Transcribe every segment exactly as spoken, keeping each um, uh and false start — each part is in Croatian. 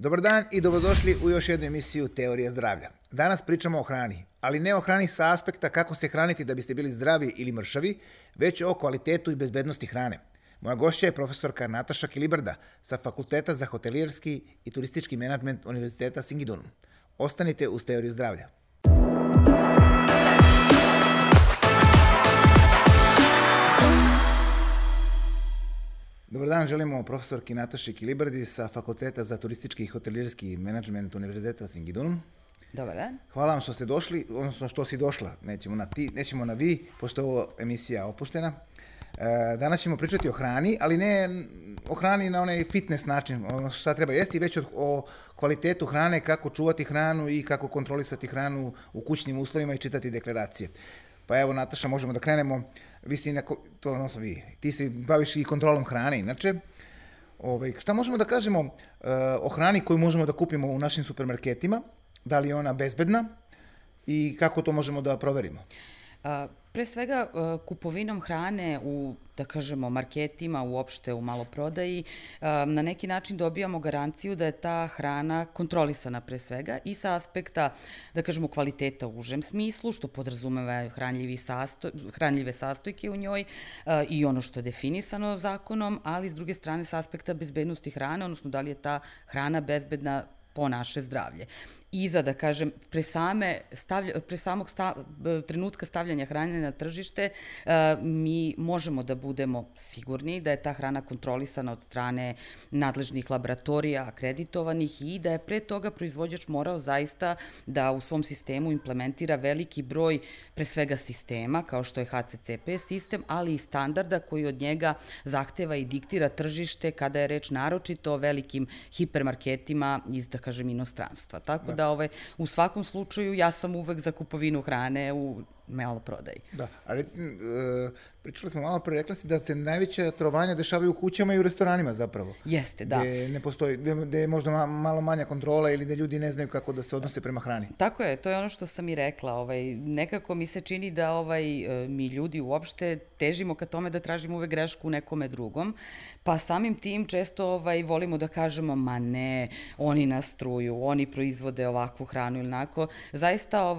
Dobar dan i dobrodošli u još jednu emisiju Teorije zdravlja. Danas pričamo o hrani, ali ne o hrani sa aspekta kako se hraniti da biste bili zdravi ili mršavi, već o kvalitetu i bezbednosti hrane. Moja gošća je profesorka Nataša Kilibarda sa Fakulteta za hotelijerski i turistički menadžment Univerziteta Singidunum. Ostanite uz Teoriju zdravlja. Dobar dan, želimo profesorki Nataši Kilibardi sa Fakulteta za turistički i hotelijerski menadžment Univerziteta Singidunum. Dobar dan. Hvala vam što ste došli, odnosno što si došla, nećemo na ti, nećemo na vi, pošto je ovo emisija opuštena. Danas ćemo pričati o hrani, ali ne o hrani na onaj fitness način, ono šta treba jesti, već o kvalitetu hrane, kako čuvati hranu i kako kontrolisati hranu u kućnim uslovima i čitati deklaracije. Pa evo, Nataša, možemo da krenemo. Vi si, to odnosno vi, ti se baviš i kontrolom hrane, inače. Šta možemo da kažemo o hrani koju možemo da kupimo u našim supermarketima? Da li je ona bezbedna i kako to možemo da proverimo? Pre svega, kupovinom hrane u, da kažemo, marketima, uopšte u maloprodaji, na neki način dobijamo garanciju da je ta hrana kontrolisana pre svega i sa aspekta, da kažemo, kvaliteta u užem smislu, što podrazumeva hranljive sastojke u njoj i ono što je definisano zakonom, ali s druge strane sa aspekta bezbednosti hrane, odnosno da li je ta hrana bezbedna po naše zdravlje. Iza, da kažem, pre samog trenutka stavljanja hrane na tržište, mi možemo da budemo sigurni da je ta hrana kontrolisana od strane nadležnih laboratorija, akreditovanih i da je pre toga proizvođač morao zaista da u svom sistemu implementira veliki broj pre svega sistema, kao što je ha ce ce pe sistem, ali i standarda koji od njega zahteva i diktira tržište kada je reč naročito o velikim hipermarketima iz, da kažem, inostranstva. Tako da u svakom slučaju ja sam uvek za kupovinu hrane u maloprodaji. Da, a recimo, pričali smo malo pre, rekla si da se najveće trovanja dešavaju u kućama i u restoranima zapravo. Jeste, da. Gde ne postoji, gde je možda malo manja kontrola ili gde ljudi ne znaju kako da se odnose prema hrani. Tako je, to je ono što sam i rekla. Nekako mi se čini da mi ljudi uopšte težimo ka tome da tražimo uvek grešku u nekome drugom, pa samim tim često volimo da kažemo ma ne, oni nas truju, oni proizvode ovakvu hranu ili onako. Zaista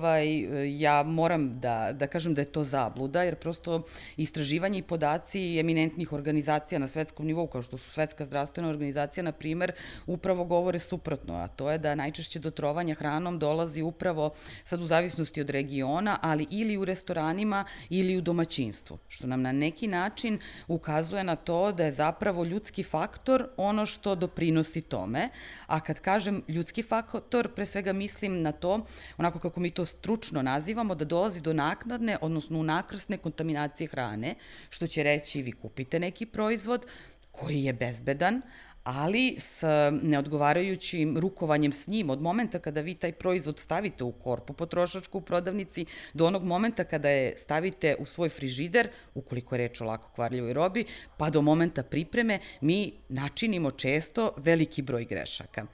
ja moram da da kažem da je to zabluda, jer prosto istraživanje i podaci eminentnih organizacija na svetskom nivou, kao što su Svetska zdravstvena organizacija, na primer, upravo govore suprotno, a to je da najčešće do trovanja hranom dolazi upravo, sad u zavisnosti od regiona, ali ili u restoranima ili u domaćinstvu, što nam na neki način ukazuje na to da je zapravo ljudski faktor ono što doprinosi tome, a kad kažem ljudski faktor, pre svega mislim na to, onako kako mi to stručno nazivamo, da dolazi do naknadne, odnosno unakrsne kontaminacije hrane, što će reći vi kupite neki proizvod koji je bezbedan, ali s neodgovarajućim rukovanjem s njim, od momenta kada vi taj proizvod stavite u korpu potrošačku u prodavnici do onog momenta kada je stavite u svoj frižider, ukoliko je reč o lako kvarljivoj robi, pa do momenta pripreme, mi načinimo često veliki broj grešaka.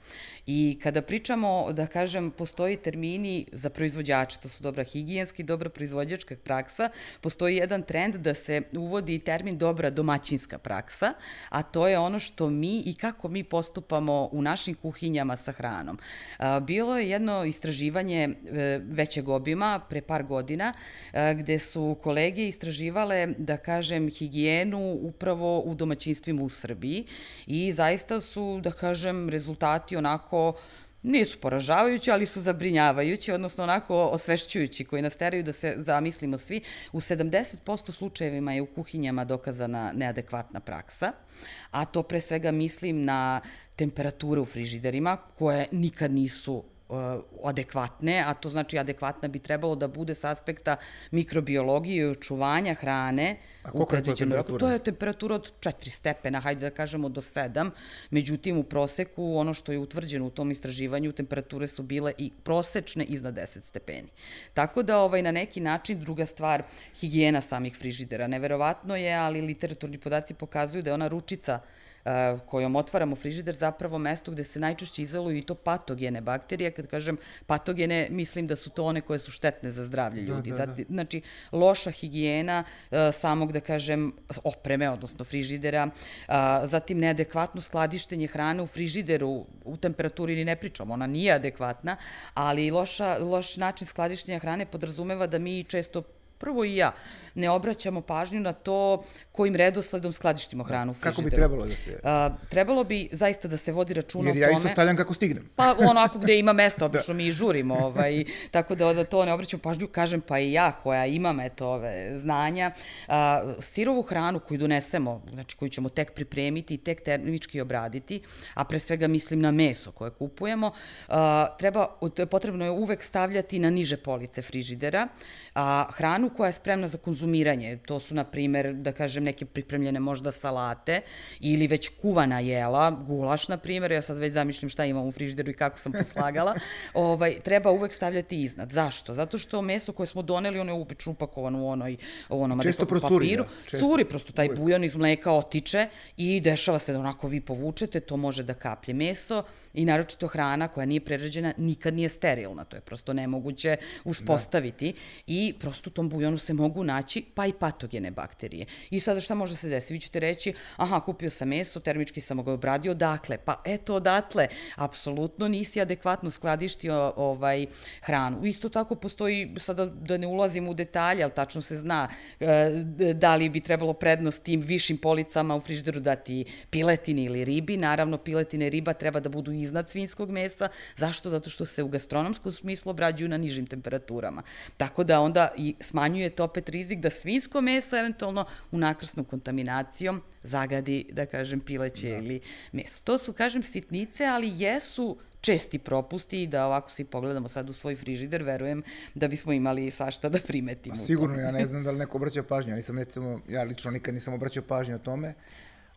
I kada pričamo, da kažem, postoji termini za proizvođače, to su dobra higijenska i dobra proizvođačka praksa, postoji jedan trend da se uvodi termin dobra domaćinska praksa, a to je ono što mi i kako mi postupamo u našim kuhinjama sa hranom. Bilo je jedno istraživanje većeg obima pre par godina gde su kolege istraživale, da kažem, higijenu upravo u domaćinstvima u Srbiji i zaista su, da kažem, rezultati onako nisu poražavajući, ali su zabrinjavajući, odnosno onako osvešćujući, koji nas teraju da se zamislimo svi. U sedamdeset posto slučajevima je u kuhinjama dokazana neadekvatna praksa, a to pre svega mislim na temperature u frižiderima koje nikad nisu adekvatne, a to znači adekvatna bi trebalo da bude s aspekta mikrobiologije i očuvanja hrane. A koliko je to temperatura? To je temperatura od četiri stepena, hajde da kažemo do sedam, međutim u proseku ono što je utvrđeno u tom istraživanju temperature su bile i prosečne iznad deset stepeni. Tako da na neki način druga stvar higijena samih frižidera. Neverovatno je, ali literaturni podaci pokazuju da je ona ručica kojom otvaramo frižider zapravo mesto gde se najčešće izoluju i to patogene bakterije. Kad kažem patogene, mislim da su to one koje su štetne za zdravlje ljudi. Znači, loša higijena samog, da kažem, opreme, odnosno frižidera, zatim neadekvatno skladištenje hrane u frižideru, u temperaturi ni ne pričamo, ona nije adekvatna, ali loš način skladištenja hrane podrazumeva da mi često, prvo i ja, ne obraćamo pažnju na to kojim redosledom skladištimo hranu u frižideru. Kako bi trebalo da se... Trebalo bi zaista da se vodi računa o tome... Jer ja isto stavljam kako stignem. Pa onako gde ima mesta, obično mi i žurimo, tako da to ne obraćamo pažnju. Kažem, pa i ja koja imam znanja, sirovu hranu koju donesemo, znači koju ćemo tek pripremiti i tek termički obraditi, a pre svega mislim na meso koje kupujemo, potrebno je uvek stavljati na niže police frižidera hranu koja je spremna za konzumiranje. To su, na primjer, da kažem, neke pripremljene možda salate ili već kuvana jela, gulaš, na primjer, ja sad već zamišljam šta imam u frižideru i kako sam poslagala, treba uvek stavljati iznad. Zašto? Zato što meso koje smo doneli, ono je upično upakovano u onom adekvatnom papiru. Curi prosto taj bujon iz mleka, otiče i dešava se da onako vi povučete, to može da kaplje meso i naročito hrana koja nije prerađena nikad nije sterilna, to je prosto nemoguće uspostaviti i prosto u tom bujonu se mogu naći pa i patogene bakterije. I sada šta može se desiti? Vi ćete reći, aha, kupio sam meso, termički sam ga obradio, dakle, pa eto odatle, apsolutno nisi adekvatno skladištio hranu. Isto tako postoji, sada da ne ulazim u detalje, ali tačno se zna da li bi trebalo prednost tim višim policama u frižideru dati piletini ili ribi. Naravno, piletine i riba treba da budu iznad svinjskog mesa. Zašto? Zato što se u gastronomskom smislu obrađuju na nižim temperaturama. Tako da onda i smanjujete opet rizik da svinjsko meso, eventualno unakrsnom kontaminacijom, zagadi, da kažem, pileće ili meso. To su, kažem, sitnice, ali jesu česti propusti i da ovako svi pogledamo sad u svoj frižider, verujem da bismo imali svašta da primetimo. Sigurno, ja ne znam da li neko obraćao pažnju, ja lično nikad nisam obraćao pažnju o tome,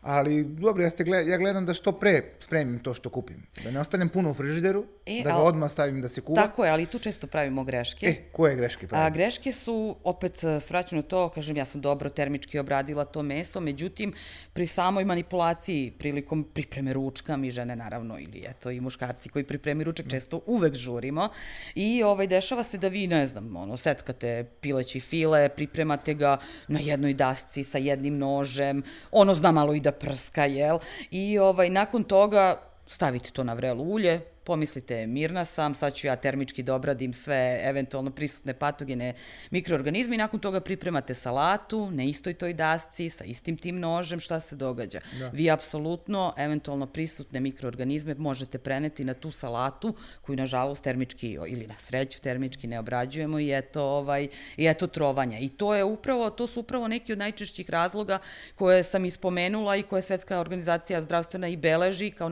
ali dobro, ja gledam da što pre spremim to što kupim. Da ne ostavljam puno u frižideru, da ga odmah stavim da se kuva. Tako je, ali tu često pravimo greške. E, koje greške pravimo? Greške su, opet svraćeno to, kažem, ja sam dobro termički obradila to meso, međutim, pri samoj manipulaciji, prilikom pripreme ručka, mi žene naravno, ili eto i muškarci koji pripremi ručak, često uvek žurimo. I dešava se da vi, ne znam, ono, seckate pileći file, pripremate ga na jednoj dasci sa jednim nožem, ono zna malo i da prska, jel? I nakon toga stavite to na vrelo ulje, pomislite, mirna sam, sad ću ja termički da obradim sve eventualno prisutne patogene mikroorganizme i nakon toga pripremate salatu na istoj toj dasci, sa istim tim nožem, šta se događa? Vi apsolutno eventualno prisutne mikroorganizme možete preneti na tu salatu koju, nažalost, termički ili na sreću termički ne obrađujemo i eto trovanja. I to su upravo neki od najčešćih razloga koje sam ispomenula i koje Svetska organizacija zdravstvena i beleži kao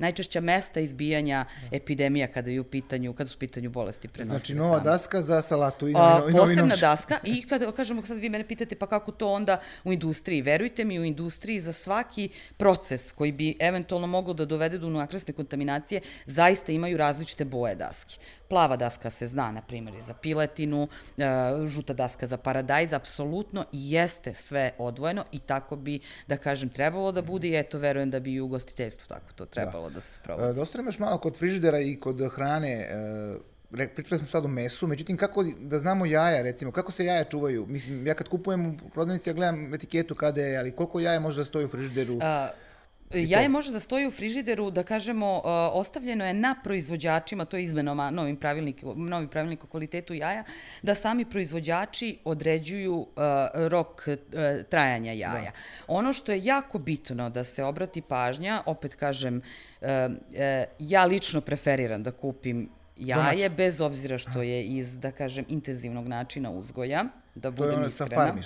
najčešća mesta izbijanja epidemija kada je u pitanju, kada su u pitanju bolesti prenosne. Znači, nova daska za salatu i novi nož. Posebna daska i kada kažemo, sad vi mene pitate pa kako to onda u industriji. Verujte mi, u industriji za svaki proces koji bi eventualno moglo da dovede do unakrsne kontaminacije zaista imaju različite boje daske. Plava daska se zna, na primjer, za piletinu, žuta daska za paradajz, apsolutno jeste sve odvojeno i tako bi, da kažem, trebalo da bude i eto, verujem da bi i u ugostiteljstvu tako to trebalo da se sprovodi. Dosta imaš malo kod frižidera i kod hrane, pričali smo sad o mesu, međutim, kako da znamo jaja, recimo, kako se jaja čuvaju? Mislim, ja kad kupujem u prodavnici, ja gledam etiketu kada je, ali koliko jaja može da stoji u frižideru? Jaje može da stoji u frižideru, da kažemo, ostavljeno je na proizvođačima, to je izmenama novim pravilnikom o kvalitetu jaja, da sami proizvođači određuju rok trajanja jaja. Ono što je jako bitno da se obrati pažnja, opet kažem, ja lično preferiram da kupim jaje, bez obzira što je iz, da kažem, intenzivnog načina uzgoja. Da budem iskrena.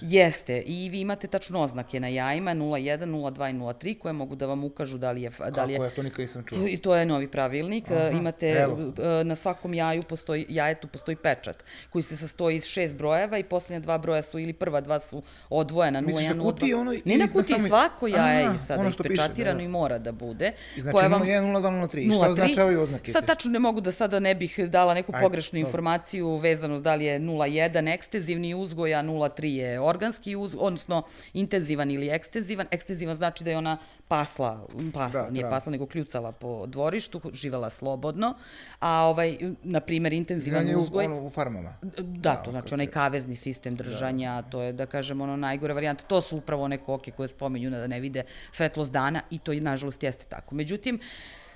Jeste, i vi imate tačno oznake na jajima nula jedan, nula dva i nula tri koje mogu da vam ukažu da li je... Kako ja to nikad nisam čuo. I to je novi pravilnik. Imate, na svakom jaju postoji, jajetu postoji pečat koji se sastoji iz šest brojeva i posljednja dva broja su, ili prva dva su odvojena. Misliš na kutiji ono... Ne na kutiji, svako jaje je sada ispečatirano i mora da bude. Znači nula jedan, nula dva, nula tri. Šta označavaju oznake? Sad tačno ne mogu da sada ne bih dala neku pogrešnu informaciju vezano da li je nula jedan ekstez intenzivni uzgoja nula tri je organski uzgoj, odnosno intenzivan ili ekstenzivan. Ekstenzivan znači da je ona pasla, pasla, nije pasla nego kljucala po dvorištu, živela slobodno, a na primjer intenzivan uzgoj... Ono u farmama. Da, to znači onaj kavezni sistem držanja, to je da kažem ono najgore varijante. To su upravo one koke koje spominju da ne vide svetlost dana i to nažalost jeste tako. Međutim,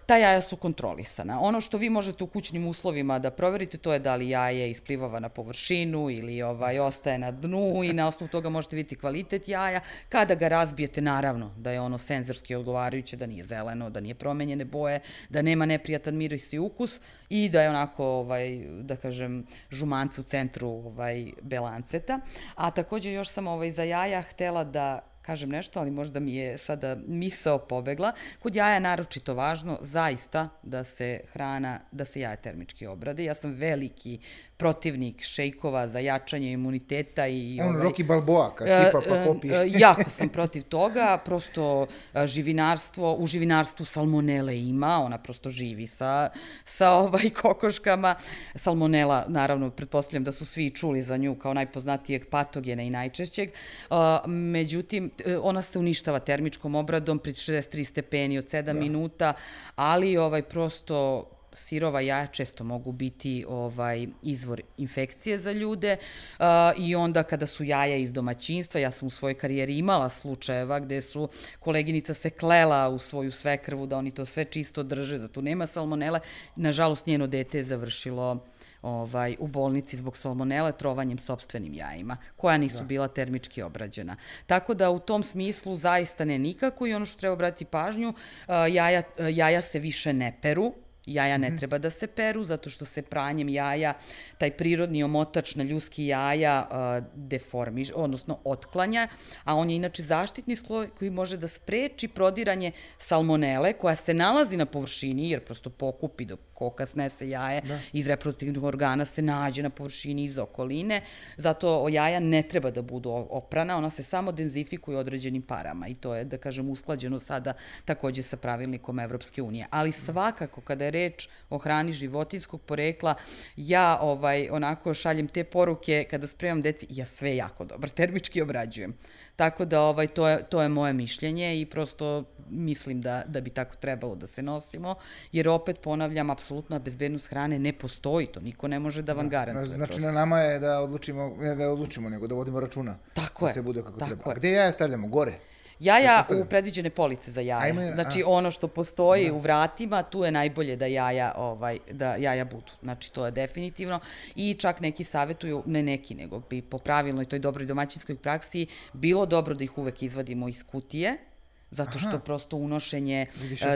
ta jaja su kontrolisana. Ono što vi možete u kućnim uslovima da proverite, to je da li jaje isplivava na površinu ili ostaje na dnu i na osnovu toga možete vidjeti kvalitet jaja. Kada ga razbijete, naravno da je ono senzorski odgovarajuće, da nije zeleno, da nije promenjene boje, da nema neprijatan miris i ukus i da je onako, da kažem, žumance u centru belanceta. A također još sam za jaja htela da kažem nešto, ali možda mi je sada misao pobegla. Kod jaja je naročito važno zaista da se hrana, da se jaja termički obrade. Ja sam veliki protivnik šejkova za jačanje imuniteta i... Ono Rocky Balboa, kad sipa pa popije. Jako sam protiv toga. Prosto živinarstvo, u živinarstvu salmonele ima, ona prosto živi sa kokoškama. Salmonela, naravno, pretpostavljam da su svi čuli za nju kao najpoznatijeg patogena i najčešćeg. Međutim, ona se uništava termičkom obradom pri šezdeset tri stepeni od sedam minuta, ali prosto sirova jaja često mogu biti izvor infekcije za ljude i onda kada su jaja iz domaćinstva, ja sam u svojoj karijeri imala slučajeva gde su koleginica se klela u svoju svekrvu da oni to sve čisto drže, da tu nema salmonele. Nažalost, njeno dete je završilo u bolnici zbog salmonele trovanjem sopstvenim jajima, koja nisu bila termički obrađena. Tako da u tom smislu zaista ne nikako i ono što treba obratiti pažnju, jaja se više ne peru. Jaja ne treba da se peru, zato što se pranjem jaja, taj prirodni omotač na ljudski jaja deformiš, odnosno otklanja, a on je inače zaštitni sloj koji može da spreči prodiranje salmonele koja se nalazi na površini, jer prosto pokupi dok koka snese jaje iz reproduktivnog organa se nađe na površini iz okoline, zato jaja ne treba da budu oprana, ona se samo denzifikuju određenim parama i to je, da kažem, usklađeno sada također sa pravilnikom Evropske unije. Ali svakako, kada je reč o hrani životinjskog porekla, ja onako šaljem te poruke kada spremam deci, ja sve jako dobro termički obrađujem. Tako da to je moje mišljenje i prosto mislim da bi tako trebalo da se nosimo, jer opet ponavljam, apsolutna bezbednost hrane ne postoji, to niko ne može da vam garantuje. Znači na nama je da odlučimo, ne da odlučimo, nego da vodimo računa da se bude kako treba. A gde jaja stavljamo? Gore? Jaja u predviđene police za jaja. Znači ono što postoji u vratima, tu je najbolje da jaja budu. Znači to je definitivno. I čak neki savjetuju, ne neki, nego bi po pravilnoj toj dobroj domaćinskoj praksi bilo dobro da ih uvek izvadimo iz kutije, zato što prosto unošenje,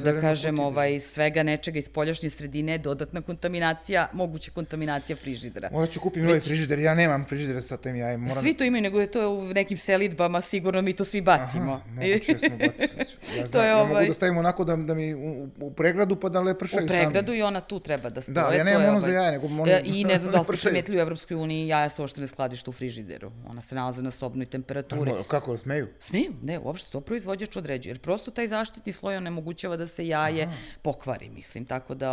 da kažem, svega nečega iz poljašnje sredine je dodatna kontaminacija, moguća kontaminacija frižidera. Morat ću kupiti ovaj frižider, ja nemam frižidera sa tem jajem. Svi to imaju, nego je to u nekim selidbama, sigurno mi to svi bacimo. Moguće smo baciti. Ja mogu da stavim onako da mi u pregradu pa da lepršaju sami. U pregradu i ona tu treba da stoje. Da, ja nemam ono za jaje, nego ono lepršaju. I ne znam da li ste primetili u Evropskoj uniji, jaja se uopšte ne skladište u frižideru. Ona se nalaze na sobnoj temperaturi. Kako, smeju? Smeju, ne, uopšte to proizvođač određuje. Jer prosto taj zaštitni sloj onemogućava da se jaje pokvari, mislim, tako da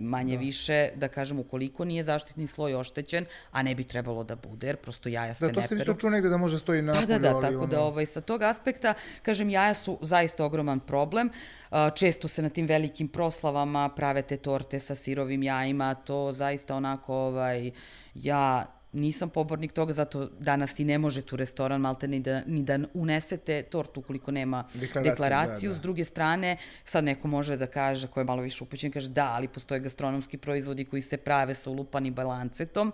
manje više, da kažem, ukoliko nije zaštitni sloj oštećen, a ne bi trebalo da bude, jer prosto jaja se ne peru. Da, to sam isto čuo negde da može stoji napolju. Da, da, da, tako da sa tog aspekta, kažem, jaja su zaista ogroman problem. Često se na tim velikim proslavama prave te torte sa sirovim jajima, to zaista onako, ja... nisam pobornik toga, zato danas i ne možete u restoran malte ni da unesete tortu ukoliko nema deklaraciju. S druge strane, sad neko može da kaže, ko je malo više upućen, kaže da, ali postoje gastronomski proizvodi koji se prave sa ulupanim balancetom.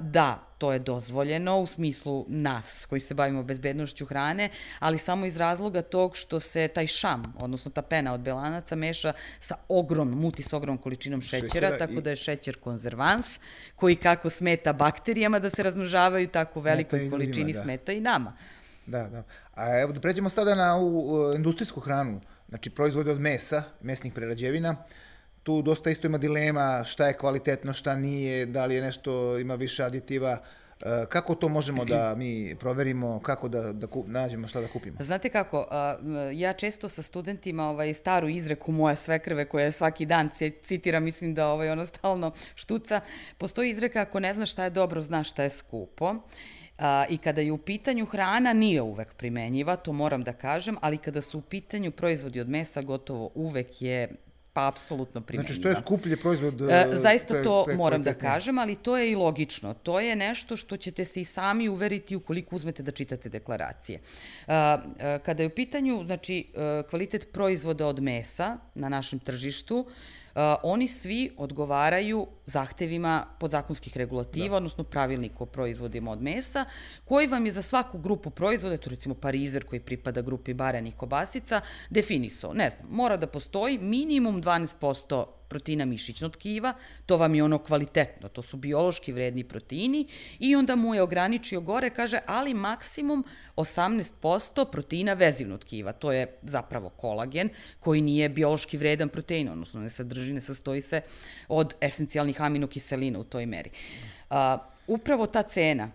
Da, to je dozvoljeno u smislu nas koji se bavimo bezbednošću hrane, ali samo iz razloga tog što se taj šam, odnosno ta pena od belanaca, meša sa ogromnom, muti s ogromnom količinom šećera, tako da je šećer konzervans koji kako smeta bakterijama da se razmnožavaju, tako u velikoj količini smeta i nama. Da, da. A evo da pređemo sada na industrijsku hranu, znači proizvode od mesa, mesnih prerađevina. Tu dosta isto ima dilema šta je kvalitetno, šta nije, da li je nešto ima više aditiva, Kako to možemo da mi proverimo, kako da nađemo, šta da kupimo? Znate kako, ja često sa studentima staru izreku moje svekrve koja svaki dan citira, mislim da ono stalno štuca, postoji izreka ako ne znaš šta je dobro, znaš šta je skupo. I kada je u pitanju hrana nije uvek primenjiva, to moram da kažem, ali kada su u pitanju proizvodi od mesa gotovo uvek je pa apsolutno primenjiva. Znači što je skuplji proizvod... Zaista to moram da kažem, ali to je i logično. To je nešto što ćete se i sami uveriti ukoliko uzmete da čitate deklaracije. Kada je u pitanju kvalitet proizvoda od mesa na našem tržištu, oni svi odgovaraju zahtevima podzakonskih regulativa, odnosno pravilniku o proizvodima od mesa, koji vam je za svaku grupu proizvoda, to recimo parizer koji pripada grupi baranih kobasica, definisao. Ne znam, mora da postoji minimum dvanaest posto proteina mišićnog tkiva, to vam je ono kvalitetno, to su biološki vredni proteini i onda mu je ograničio gore, kaže, ali maksimum osamnaest posto proteina vezivnog tkiva, to je zapravo kolagen koji nije biološki vredan protein, odnosno ne sadrži, ne sastoji se od esencijalnih aminokiselina u toj meri. Upravo ta cena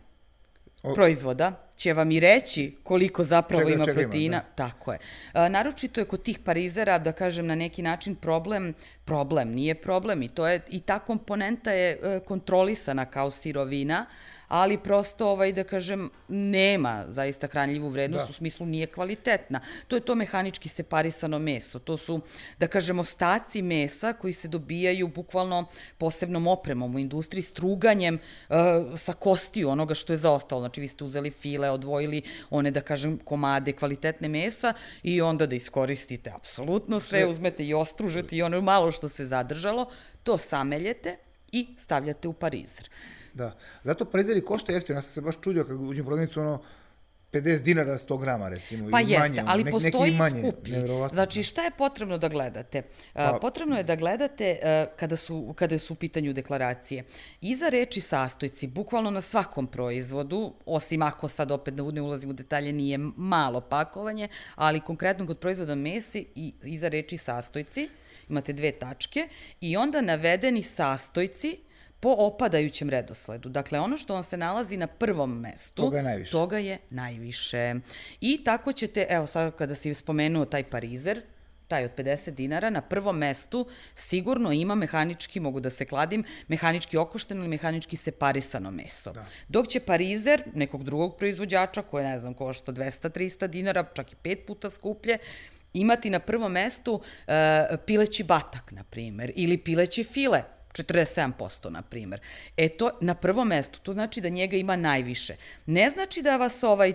proizvoda će vam i reći koliko zapravo ima proteina. Tako je. Naročito je kod tih parizera, da kažem, na neki način problem, problem, nije problem i to je, i ta komponenta je kontrolisana kao sirovina, ali prosto, ovaj, da kažem, nema zaista hranljivu vrednost, u smislu nije kvalitetna. To je to mehanički separisano meso. To su, da kažemo, ostaci mesa koji se dobijaju bukvalno posebnom opremom u industriji, struganjem sa kostiju onoga što je zaostalo. Znači, vi ste uzeli file, odvojili one, da kažem, komade kvalitetne mesa i onda da iskoristite apsolutno sve, uzmete i ostružete i ono malo što se zadržalo, to sameljete i stavljate u parizer. Da, zato parizeri košta jeftino, ja sam se baš čudio kad uđem u prodavnicu, ono, pedeset dinara sto grama, recimo. Pa jeste, ali postoji i skuplji. Znači, šta je potrebno da gledate? Potrebno je da gledate, kada su u pitanju deklaracije, iza reči sastojci, bukvalno na svakom proizvodu, osim ako sad opet ne ulazim u detalje, nije malo pakovanje, ali konkretno kod proizvoda mesa i iza reči sastojci, imate dve tačke, i onda navedeni sastojci po opadajućem redosledu. Dakle, ono što vam se nalazi na prvom mestu, toga je najviše. I tako ćete, evo sad kada si spomenuo taj parizer, taj od pedeset dinara, na prvom mestu sigurno ima mehanički, mogu da se kladim, mehanički okošteno ili mehanički separisano meso. Dok će parizer nekog drugog proizvođača, koje ne znam košta dvesta do trista dinara, čak i pet puta skuplje, imati na prvom mestu pileći batak, na primjer, ili pileći file, četrdeset sedam posto na primjer. E to na prvom mestu, to znači da njega ima najviše. Ne znači da vas ovaj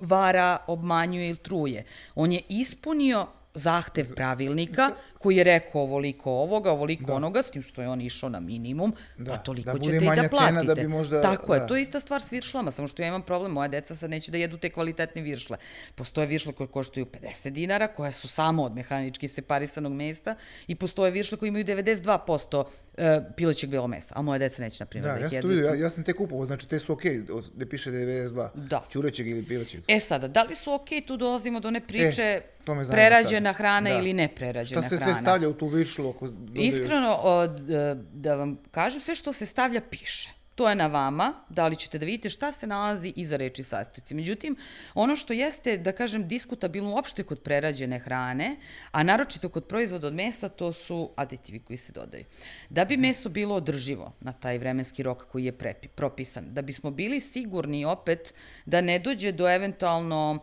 vara, obmanjuje ili truje. On je ispunio zahtev pravilnika koji je rekao ovoliko ovoga, ovoliko onoga, s tim što je on išao na minimum, pa toliko ćete i da platite. Tako je, to je ista stvar s viršlama, samo što ja imam problem, moja deca sad neće da jedu te kvalitetne viršle. Postoje viršle koje koštaju pedeset dinara, koje su samo od mehanički separisanog mesa, i postoje viršle koje imaju devedeset dva posto pilećeg belog mesa, a moja deca neće, na primjer, da ih jedu. Da, ja sam to vidio, ja sam te kupovao, znači te su okej, gde piše devedeset dva, ćurećeg ili pilećeg. E sada, da li su okej, tu dolazimo do one priče prerađena hrana ili neprerađena hrana. Šta se stavlja u tu viršlu? Iskreno, da vam kažem, sve što se stavlja piše. To je na vama, da li ćete da vidite šta se nalazi iza reči sastojci. Međutim, ono što jeste, da kažem, diskutabilno uopšte kod prerađene hrane, a naročito kod proizvoda od mesa, to su aditivi koji se dodaju. Da bi meso bilo održivo na taj vremenski rok koji je propisan, da bismo bili sigurni opet da ne dođe do eventualno,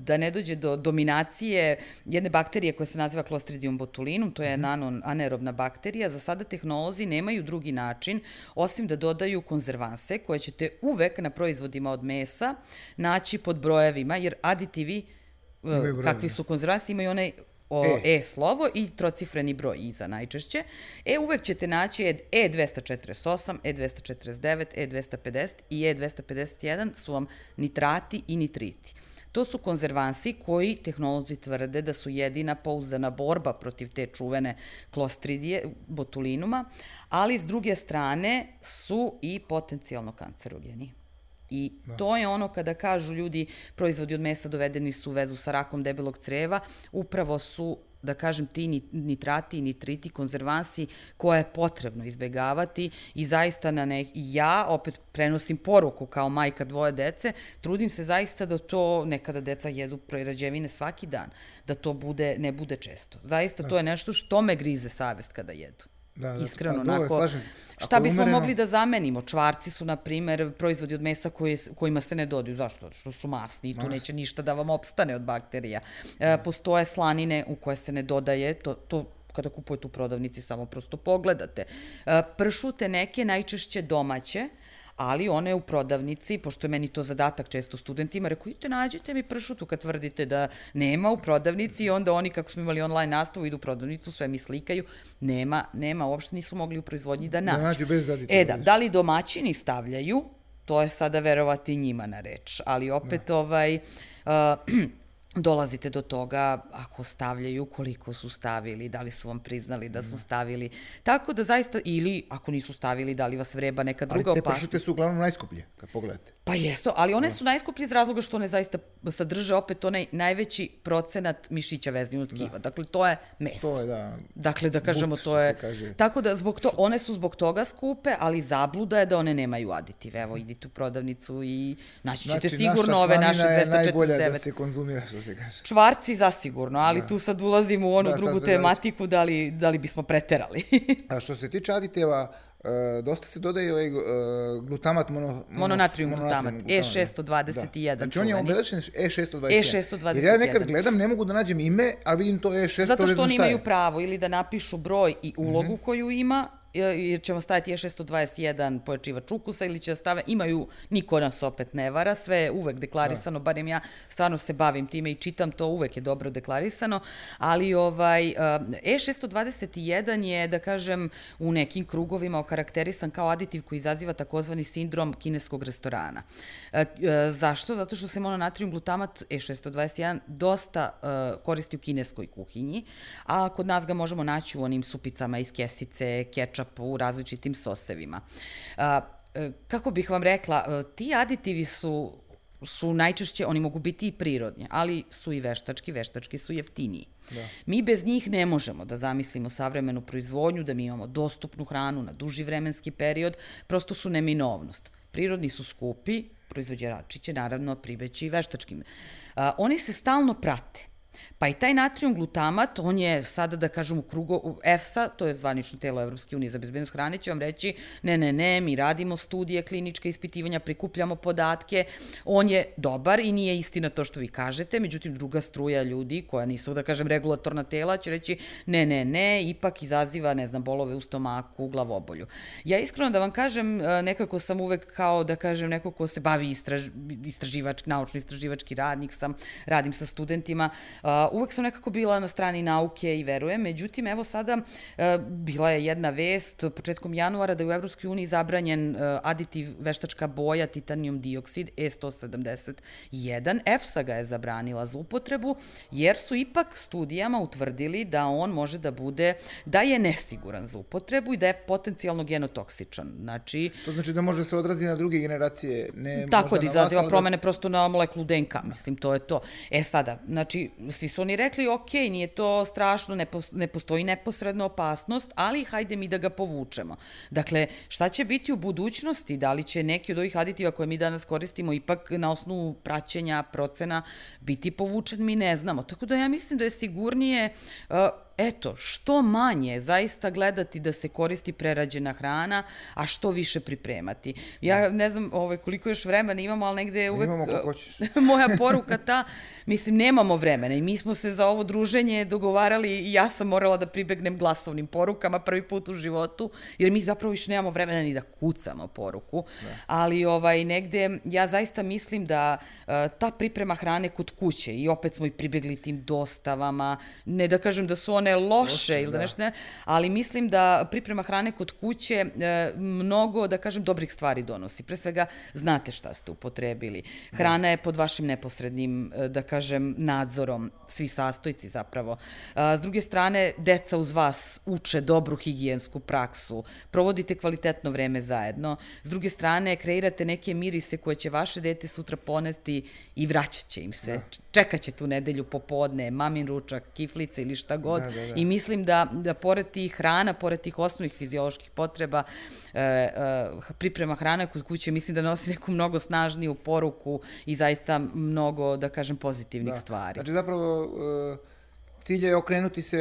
da ne dođe do dominacije jedne bakterije koja se naziva Clostridium botulinum, to je anaerobna bakterija, za sada tehnolozi nemaju drugi način, osim da dodaju konzervanse koje ćete uvek na proizvodima od mesa naći pod brojevima, jer aditivi, kakvi su konzervansi, imaju onaj E slovo i trocifreni broj iza najčešće. E uvek ćete naći E dvesta četrdeset osam, E dvesta četrdeset devet, E dvesta pedeset i E dvesta pedeset jedan su vam nitrati i nitriti. To su konzervansi koji tehnolozi tvrde da su jedina pouzdana borba protiv te čuvene klostridije botulinuma, ali s druge strane su i potencijalno kancerogeni. I to je ono kada kažu ljudi proizvodi od mesa dovedeni su u vezu sa rakom debelog creva, upravo su da kažem, ti nitrati, nitriti, konzervansi koje je potrebno izbegavati i zaista na nek... Ja opet prenosim poruku kao majka dvoje dece, trudim se zaista da to, nekada deca jedu prerađevine svaki dan, da to bude, ne bude često. Zaista to je nešto što me grize savest kada jedu. Iskreno, onako, šta bismo mogli da zamenimo? Čvarci su, na primer, proizvodi od mesa kojima se ne dodaju. Zašto? Što su masni i tu neće ništa da vam opstane od bakterija. Postoje slanine u koje se ne dodaje, to kada kupujete u prodavnici samo prosto pogledate. Pršute neke, najčešće domaće, ali ona je u prodavnici, pošto je meni to zadatak često studentima, rekao, idite, nađite mi pršutu kad tvrdite da nema u prodavnici i onda oni, kako smo imali online nastavu, idu u prodavnicu, sve mi slikaju, nema, nema, uopšte nisu mogli u proizvodnji da nađu. E da, da li domaćini stavljaju, to je sada verovati njima na reč, ali opet ovaj... dolazite do toga ako stavljaju, koliko su stavili, da li su vam priznali da su stavili. Tako da zaista, ili ako nisu stavili, da li vas vreba neka druga opasnost. Ali te pršute su uglavnom najskuplje, kad pogledate. Pa jesu, ali one su najskuplje iz razloga što one zaista sadrže opet onaj najveći procenat mišića veznih od tkiva. Dakle, to je mes. To je, da. Dakle, da kažemo, to je... Tako da, one su zbog toga skupe, ali zabluda je da one nemaju aditive. Evo, idite u prodavnicu i naći ćete sigurno ove naše dvesta četrdeset devet. Čvarci zasigurno, ali tu sad ulazimo u onu drugu tematiku, da li bismo preterali. A što se tiče aditeva, dosta se dodaje ovaj glutamat, mononatrium glutamat, E šest dvadeset jedan. Znači on je obeležen E šest dvadeset jedan. Jer ja nekad gledam, ne mogu da nađem ime, ali vidim to E šest dvadeset jedan. Zato što oni imaju pravo ili da napišu broj i ulogu koju ima, jer će vam staviti E šest dvadeset jedan pojačivač ukusa ili će da stave, imaju, niko nas opet ne vara, sve je uvek deklarisano, barem ja stvarno se bavim time i čitam to, uvek je dobro deklarisano, ali ovaj, E šest dvadeset jedan je, da kažem, u nekim krugovima okarakterisan kao aditiv koji izaziva takozvani sindrom kineskog restorana. Zašto? Zato što se mononatrium glutamat E šest dvadeset jedan dosta koristi u kineskoj kuhinji, a kod nas ga možemo naći u onim supicama iz kesice, kečap, u različitim sosevima. Kako bih vam rekla, ti aditivi su, su najčešće, oni mogu biti i prirodni, ali su i veštački, veštački su jeftiniji. Mi bez njih ne možemo da zamislimo savremenu proizvodnju, da mi imamo dostupnu hranu na duži vremenski period, prosto su neminovnost. Prirodni su skupi, proizvođači će naravno pribeći i veštačkim. Oni se stalno prate. Pa i taj natrium glutamat, on je sada, da kažem, u krugu E F S A, to je zvanično telo Evropske unije za bezbednost hrane, će vam reći, ne, ne, ne, mi radimo studije, kliničke ispitivanja, prikupljamo podatke, on je dobar i nije istina to što vi kažete, međutim druga struja ljudi koja nisu, da kažem, regulatorna tela će reći, ne, ne, ne, ipak izaziva, ne znam, bolove u stomaku, glavobolju. Ja iskreno da vam kažem, nekako sam uvek kao, da kažem, neko ko se bavi istraživački, naučno-istraživački radnik sam, radim sa studentima, uvek sam nekako bila na strani nauke i verujem, međutim, evo sada bila je jedna vest početkom januara da je u Evropskoj uniji zabranjen aditiv veštačka boja titanijum dioksid E sto sedamdeset jedan. E F S A ga je zabranila za upotrebu jer su ipak studijama utvrdili da on može da bude, da je nesiguran za upotrebu i da je potencijalno genotoksičan. Znači, to znači da može se odrazi na druge generacije. Tako da izaziva promene prosto na molekulu D N K, mislim, to je to. E sada, znači, svi su oni rekli, ok, nije to strašno, ne postoji neposredna opasnost, ali hajde mi da ga povučemo. Dakle, šta će biti u budućnosti? Da li će neki od ovih aditiva koje mi danas koristimo ipak na osnovu praćenja, procena biti povučen? Mi ne znamo. Tako da ja mislim da je sigurnije... Eto, što manje zaista gledati da se koristi prerađena hrana, a što više pripremati. Ja ne znam koliko još vremena imamo, ali negde je uvek moja poruka ta, mislim, nemamo vremena i mi smo se za ovo druženje dogovarali i ja sam morala da pribegnem glasovnim porukama prvi put u životu, jer mi zapravo više nemamo vremena ni da kucamo poruku, ali negde ja zaista mislim da ta priprema hrane kod kuće i opet smo i pribegli tim dostavama, ne da kažem da su one je loše ili nešto, ali mislim da priprema hrane kod kuće mnogo, da kažem, dobrih stvari donosi. Pre svega, znate šta ste upotrebili. Hrana je pod vašim neposrednim, da kažem, nadzorom, svi sastojci zapravo. S druge strane, deca uz vas uče dobru higijensku praksu, provodite kvalitetno vreme zajedno. S druge strane, kreirate neke mirise koje će vaše dete sutra poneti i vraćat će im se. Čekat će tu nedelju popodne, mamin ručak, kiflice ili šta god. I mislim da pored tih hrana, pored tih osnovnih fizioloških potreba, priprema hrana kod kuće, mislim da nosi neku mnogo snažniju poruku i zaista mnogo, da kažem, pozitivnih stvari. Znači, zapravo, cilj je okrenuti se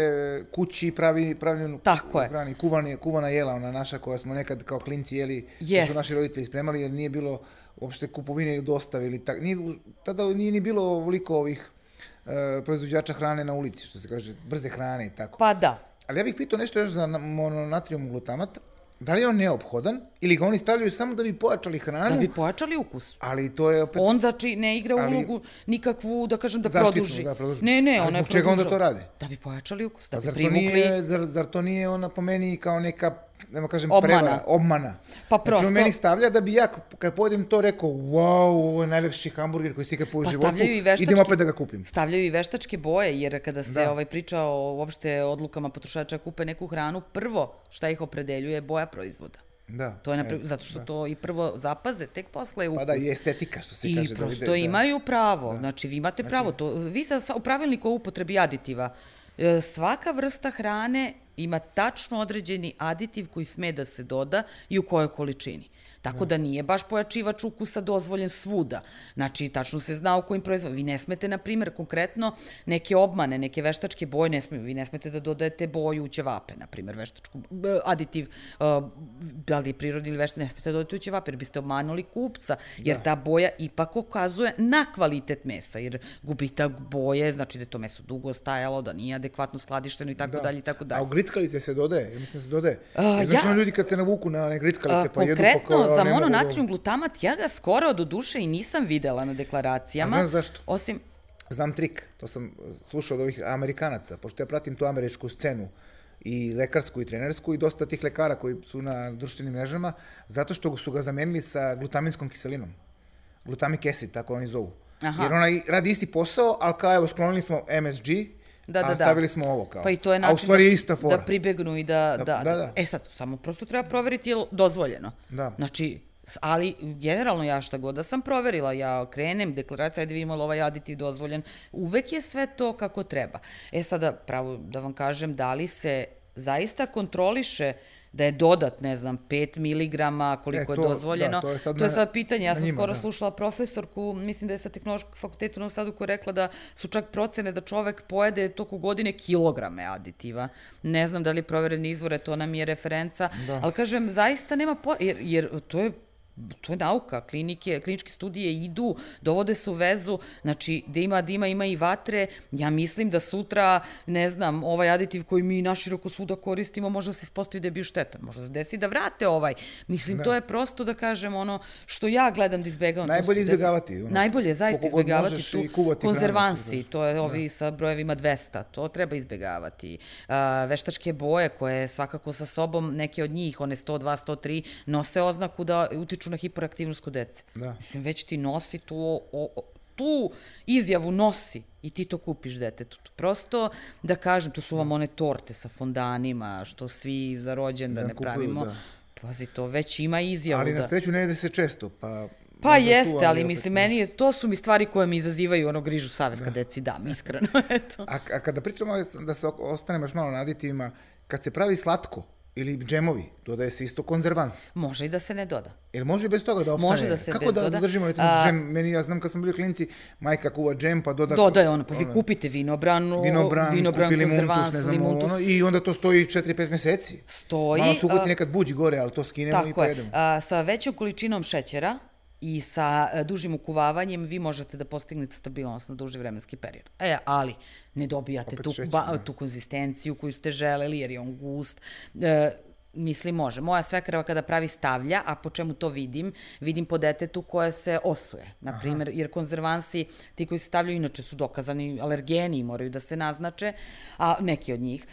kući i pravljenu hrani. Kuvana jela, ona naša koja smo nekad kao klinci jeli, što su naši roditelji spremali, jer nije bilo uopšte kupovine ili dostave. Tada nije ni bilo ovoliko ovih proizvođača hrane na ulici, što se kaže, brze hrane i tako. Pa da. Ali ja bih pitao nešto još za mononatrium glutamat. Da li je on neophodan ili ga oni stavljaju samo da bi pojačali hranu? Da bi pojačali ukus. Ali to je opet... On znači ne igra ulogu nikakvu, da kažem, da produži. Ne, ne, ona je produžila. Zbog čega onda to rade? Da bi pojačali ukus, da bi privukli. Zar to nije ona po meni kao neka, nema kažem, prevara, obmana? Pa prosto. Znači on meni stavlja da bi ja, kad pojedem to, rekao, wow, ovo je najlepši hamburger koji si ikad pojeo u životu, idem opet da ga kupim. Stavljaju i veštačke boje, jer kada se priča o uopšte odlukama potrošača kupe neku hranu, prvo šta ih opredeljuje je boja proizvoda. Zato što to i prvo zapaze, tek posle je ukus. Pa da, i estetika, što se kaže. I prosto imaju pravo, znači vi imate pravo. Vi u pravilniku o upotrebi aditiva, svaka vrsta hrane ima tačno određeni aditiv koji sme da se doda i u kojoj količini. Tako da nije baš pojačivač ukusa dozvoljen svuda. Znači, tačno se zna u kojim proizvodima. Vi ne smete, na primjer, konkretno neke obmane, neke veštačke boje, ne smete, vi ne smete da dodajete boju u ćevape, na primjer, veštačku, aditiv, da li je prirodni ili veštački, ne smete da dodajete u ćevape, jer biste obmanuli kupca, jer ta boja ipak ukazuje na kvalitet mesa, jer gubitak boje, znači da je to meso dugo ostajalo, da nije adekvatno skladišteno i tako dalje i tako dalje. A u grickalice se dodaje, mislim se dodaje. Znači, ljudi kad se navuku na one grickalice pa jedu pokoj za mononatrium glutamat, ja ga skoro do duše i nisam videla na deklaracijama. Znam zašto. Osim... Znam trik, to sam slušao od ovih Amerikanaca, pošto ja pratim tu američku scenu, i lekarsku i trenersku, i dosta tih lekara koji su na društvenim mrežama, zato što su ga zamenili sa glutaminskom kiselinom. Glutamic acid, tako oni zovu. Jer ona radi isti posao, ali kao evo, sklonili smo em es ge, a stavili smo ovo kao. Pa i to je način da pribegnu i da... E sad, samo prosto treba proveriti je li dozvoljeno. Znači, ali generalno ja šta god da sam proverila, ja krenem, deklaracija, ajde vi imali ovaj aditiv dozvoljen, uvek je sve to kako treba. E sada, pravo da vam kažem, da li se zaista kontroliše da je dodat, ne znam, pet miligrama, koliko je dozvoljeno. To je sad pitanje, ja sam skoro slušala profesorku, mislim da je sa Tehnološkog fakulteta u Novom Sadu, koja je rekla da su čak procene da čovek pojede toku godine kilograme aditiva. Ne znam da li je provereni izvore, to nam je referenca, ali kažem, zaista nema, jer to je to je nauka, klinike, kliničke studije idu, dovode se u vezu, znači da ima dima, ima i vatre. Ja mislim da sutra, ne znam, ovaj aditiv koji mi naširoko svuda koristimo može se ispostavi da je bio štetan, može se desi da vrate ovaj. Mislim, to je prosto, da kažem, ono što ja gledam da izbegavam. Najbolje izbegavati. Najbolje, zaista izbegavati tu konzervansi, to je ovi sa brojevima dvesta, to treba izbegavati. Veštačke boje koje svakako sa sobom, neke od njih, one sto dva, sto tri, nose oznaku da utiču na hiperaktivnost kod dece. Mislim, već ti nosi tu, tu izjavu nosi i ti to kupiš detetu. Prosto, da kažem, tu su vam one torte sa fondanima, što svi za rođendan ne pravimo. Pazi, to već ima izjavu. Ali na sreću ne jede se često, pa... Pa jeste, ali mislim, meni to su mi stvari koje mi izazivaju ono grižu savest kad deci dam, iskreno. A kada pričamo, da se ostanemo još malo na aditivima, kad se pravi slatko, ili džemovi, dodaje se isto konzervans. Može i da se ne doda. Jer može i bez toga da opstane? Može da se bez doda. Kako da zadržimo, recimo, džem? Meni, ja znam kad smo bili klinici, majka kuva džem, pa doda... Dodaje ono, pa vi kupite vinobran, vinobran, konzervans, limuntus. I onda to stoji četiri do pet meseci. Stoji. Malo su ugoti nekad buđi gore, ali to skinemo i pojedemo. Tako je. Sa većom količinom šećera i sa dužim ukuvavanjem vi možete da postignete stabilnost na duži vremenski period. E, ali... ne dobijate tu konzistenciju koju ste želeli jer je on gust. Mislim, može. Moja svekrava kada pravi stavlja, a po čemu to vidim, vidim po detetu koja se osuje, na primjer, jer konzervansi, ti koji se stavljaju, inače su dokazani alergeni, moraju da se naznače, a neki od njih.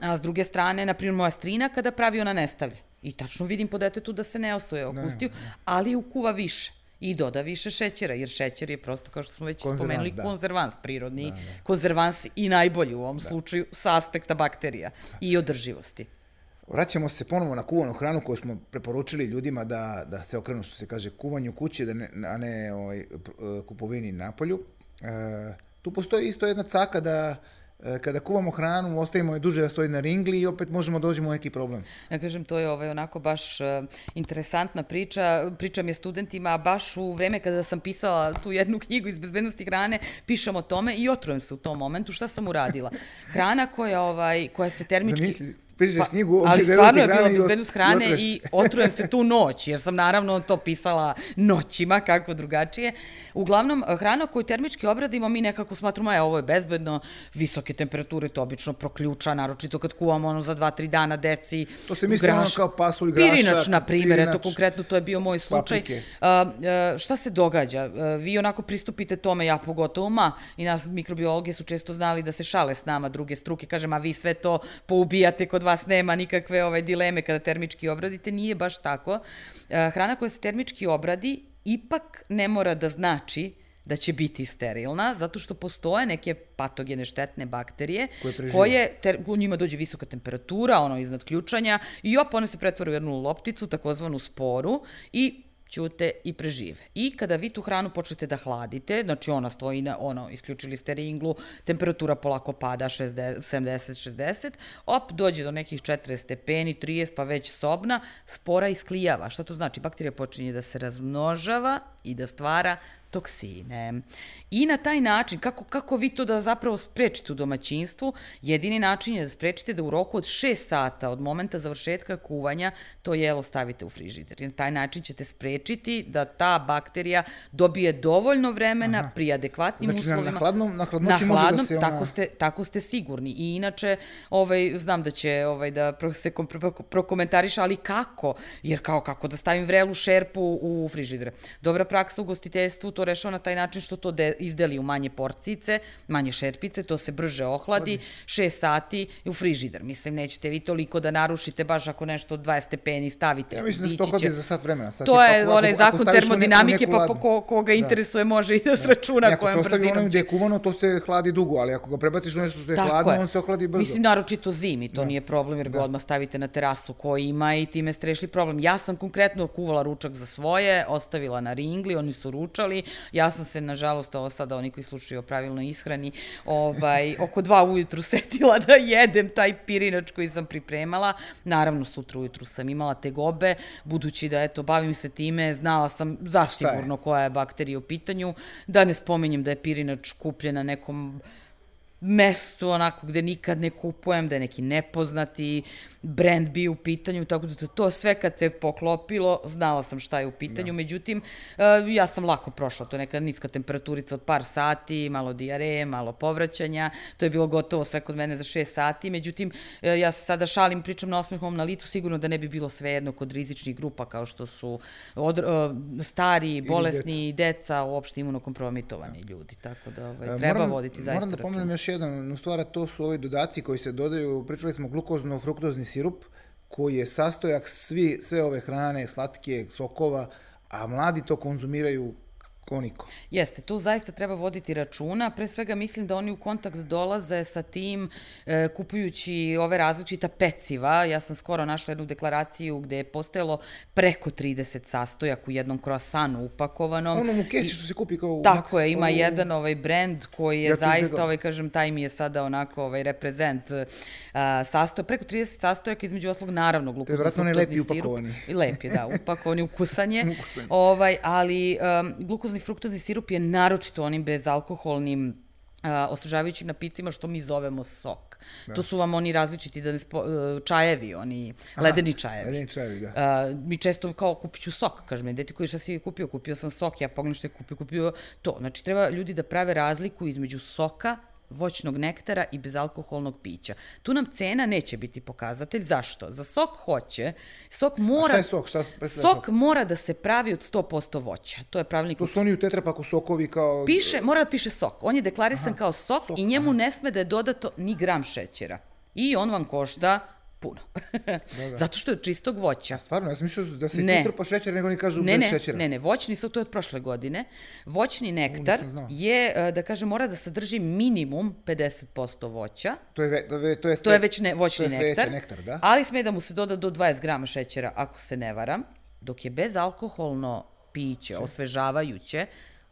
A s druge strane, na primjer, moja strina kada pravi, ona ne stavlja. I tačno vidim po detetu da se ne osuje, opustio, ali ukuva više i doda više šećera, jer šećer je prosto, kao što smo već spomenuli, konzervans prirodni, konzervans i najbolji u ovom slučaju sa aspekta bakterija i održivosti. Vraćamo se ponovo na kuvanu hranu koju smo preporučili ljudima da se okrenu, što se kaže, kuvanju kući, a ne kupovini na polju. Tu postoji isto jedna caka da kada kuvamo hranu, ostavimo je duže da stoji na ringli i opet možemo dođemo u neki problem. Ja kažem, to je onako baš interesantna priča. Pričam je studentima, a baš u vreme kada sam pisala tu jednu knjigu iz bezbednosti hrane, pišem o tome i otrujem se u tom momentu. Šta sam uradila? Hrana koja se termički... Pišeš knjigu o bezbednosti hrane i otruješ. Ali stvarno je bilo bezbednost hrane i otrujem se tu noć, jer sam naravno to pisala noćima, kako drugačije. Uglavnom, hrana koju termički obradimo, mi nekako smatramo, je, ovo je bezbedno, visoke temperature, to obično proključa, naročito kad kuvamo ono za dva, tri dana, deci, graš. To se misli ono kao pasulj, grašak, pirinač. Pirinač, na primjer, eto konkretno, to je bio moj slučaj. Šta se događa? Vi onako pristupite tome, ja pogotovo, ma, i nas mikrobiologe su često znali da se šale s nama, druge struke, kažem, a vi sve to poubijate, kod vas nema nikakve dileme kada termički obradite. Nije baš tako. Hrana koja se termički obradi ipak ne mora da znači da će biti sterilna, zato što postoje neke patogene, štetne bakterije koje, u njima dođe visoka temperatura, ono iznad ključanja, i op, one se pretvore u jednu lopticu, takozvanu sporu, i ćute i prežive. I kada vi tu hranu počnete da hladite, znači ona stoji, ono, isključili ste ringlu, temperatura polako pada, sedamdeset šezdeset, op, dođe do nekih četrdeset stepeni, trideset, pa već sobna, spora isklijava. Šta to znači? Bakterija počinje da se razmnožava i da stvara toksine. I na taj način, kako, kako vi to da zapravo sprečite u domaćinstvu, jedini način je da sprečite da u roku od šest sata od momenta završetka kuvanja to jelo stavite u frižider. I na taj način ćete sprečiti da ta bakterija dobije dovoljno vremena. Aha. Pri adekvatnim znači, uslovima. Na hladnom, na hladnoći na hladnom, može da se ona... tako ste, tako ste sigurni. I inače, ovaj, znam da će ovaj, da se prokomentariš, ali kako? Jer kao kako da stavim vrelu šerpu u frižider. Dobra praksa u gostiteljstvu to rešava na taj način što to izdeli u manje porcice, manje šerpice, to se brže ohladi, šest sati u frižider. Mislim, nećete vi toliko da narušite, baš ako nešto od dvadeset stepeni stavite. Ja mislim da se to ohladi za sat vremena. To je onaj zakon termodinamike, pa ko ga interesuje može i da sračuna kojom brzinom će. Ako se ostavi ono gde je kuvano, to se hladi dugo, ali ako ga prebaciš u nešto što je hladno, on se ohladi brzo. Mislim, naročito zimi, to nije problem, jer ga odmah stavite na terasu koji ima i time ste rešili problem. Ja sam konkretno kuvala ručak za svoje, ostavila na ringli, oni su ručali. Ja sam se, nažalost, ovo sada oni koji slušaju o pravilnoj ishrani, oko dva ujutru setila da jedem taj pirinač koji sam pripremala. Naravno, sutra ujutru sam imala tegobe, budući da, eto, bavim se time, znala sam zasigurno koja je bakterija u pitanju. Da ne spominjem da je pirinač kupljen na nekom mesto onako gde nikad ne kupujem, da je neki nepoznati brand bio u pitanju, tako da to sve kad se poklopilo, znala sam šta je u pitanju, međutim, ja sam lako prošla, to je neka niska temperaturica od par sati, malo dijareje, malo povraćanja, to je bilo gotovo sve kod mene za šest sati, međutim, ja se sada šalim, pričam na osmehom na licu, sigurno da ne bi bilo svejedno kod rizičnih grupa kao što su stari, bolesni, deca, uopšte imunokompromitovani ljudi, tako da treba voditi zaista račun. Jedan stvar, to su ovi dodaci koji se dodaju, pričali smo glukozno-fruktozni sirup koji je sastojak svi, sve ove hrane, slatke, sokova, a mladi to konzumiraju koniko. Jeste, tu zaista treba voditi računa, pre svega mislim da oni u kontakt dolaze sa tim e, kupujući ove različita peciva. Ja sam skoro našla jednu deklaraciju gde je postojalo preko trideset sastojaka u jednom kroasanu upakovanom. Onom u kesi što se kupi kao... Tako je, ima jedan ovaj brend koji je zaista, ovaj, kažem, taj mi je sada onako ovaj reprezent a, sastoj, preko trideset sastojaka, između oslog naravno glukozno fruktozni sirup. Lepi upakovani. Lepi, da, upakovani, ukusan je. Ukusan. Ovaj, ali um, glukozno fruktozni sirup je naročito onim bezalkoholnim osvežavajućim napicima što mi zovemo sok. To su vam oni različiti čajevi, oni ledeni čajevi. Mi često kao kupit ću sok, kažem, dete koji šta si je kupio? Kupio sam sok, ja pogledam što je kupio, kupio to. Znači treba ljudi da prave razliku između soka voćnog nektara i bezalkoholnog pića. Tu nam cena neće biti pokazatelj. Zašto? Za sok hoće. Sok mora, šta je sok? Šta predstavlja sok? Sok mora da se pravi od sto posto voća. To je pravilnik. To su oni u tetrapaku sokovi kao... Piše, mora da piše sok. On je deklarisan aha, kao sok, sok i njemu aha. ne sme da je dodato ni gram šećera. I on vam košta puno. Da, da. Zato što je od čistog voća. A stvarno, ja sam mislio da se ne. tu trpa šećer, nego oni kažu ne, bez šećera. Ne, ne, voćni sok, to je od prošle godine. Voćni nektar U, je, da kažem, mora da sadrži minimum pedeset posto voća. To je, to je, to je, to je već ne, voćni to je nektar, nektar da? Ali sme da mu se doda do dvadeset grama šećera, ako se ne varam, dok je bezalkoholno piće, Če? osvežavajuće,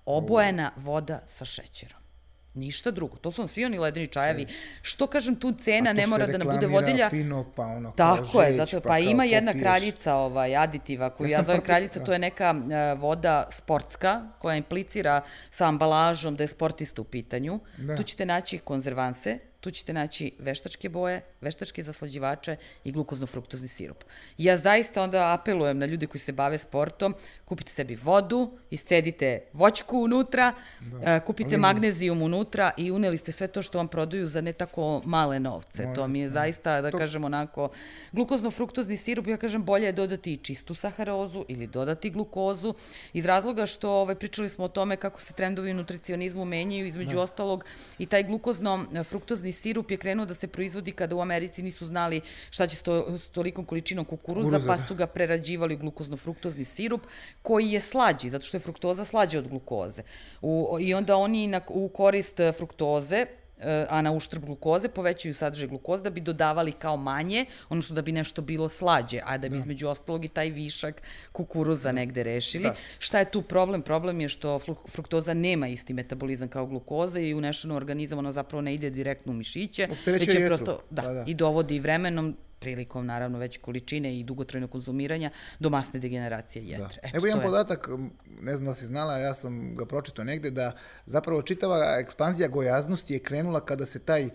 obojena U. voda sa šećerom. Ništa drugo. To su vam svi oni ledeni čajevi. E. Što kažem, tu cena ne mora da nam bude vodilja. Fino, pa ono, tako je, zato, pa, pa ima jedna popiješ. kraljica ovaj, aditiva koju ja, ja zovem prvi... kraljica, to je neka uh, voda sportska koja implicira sa ambalažom da je sportista u pitanju. Da. Tu ćete naći konzervanse, tu ćete naći veštačke boje, veštačke zaslađivače i glukozno-fruktozni sirup. Ja zaista onda apelujem na ljude koji se bave sportom, kupite sebi vodu, iscedite voćku unutra, da, kupite magnezijum unutra i uneli ste sve to što vam prodaju za ne tako male novce. Molim, to mi je zaista, da to... kažem onako, glukozno-fruktozni sirup, ja kažem, bolje je dodati i čistu saharozu ili dodati glukozu, iz razloga što ovaj, pričali smo o tome kako se trendovi u nutricionizmu menjaju, između da. ostalog i taj glukozno-fruktozni sirup je krenuo da se proizvodi kada u Americi nisu znali šta će s, to, s tolikom količinom kukuruza, Kuruza. pa su ga prerađivali u glukozno-fruktozni sirup, koji je slađi, zato što je fruktoza slađa od glukoze. U, I onda oni na, u korist fruktoze, a na uštrb glukoze, povećaju sadržaj glukoze da bi dodavali kao manje, odnosno da bi nešto bilo slađe, a da bi da. između ostalog i taj višak kukuruza negde rešili. Da. Šta je tu problem? Problem je što fruktoza nema isti metabolizam kao glukoza i u unešeno organizam ono zapravo ne ide direktno u mišiće, već je prosto da, da, da. i dovodi vremenom, prilikom naravno veće količine i dugotrajnog konzumiranja, do masne degeneracije jetre. Eto, Evo jedan je... podatak, ne znam da si znala, ja sam ga pročitao negde, da zapravo čitava ekspanzija gojaznosti je krenula kada se taj e,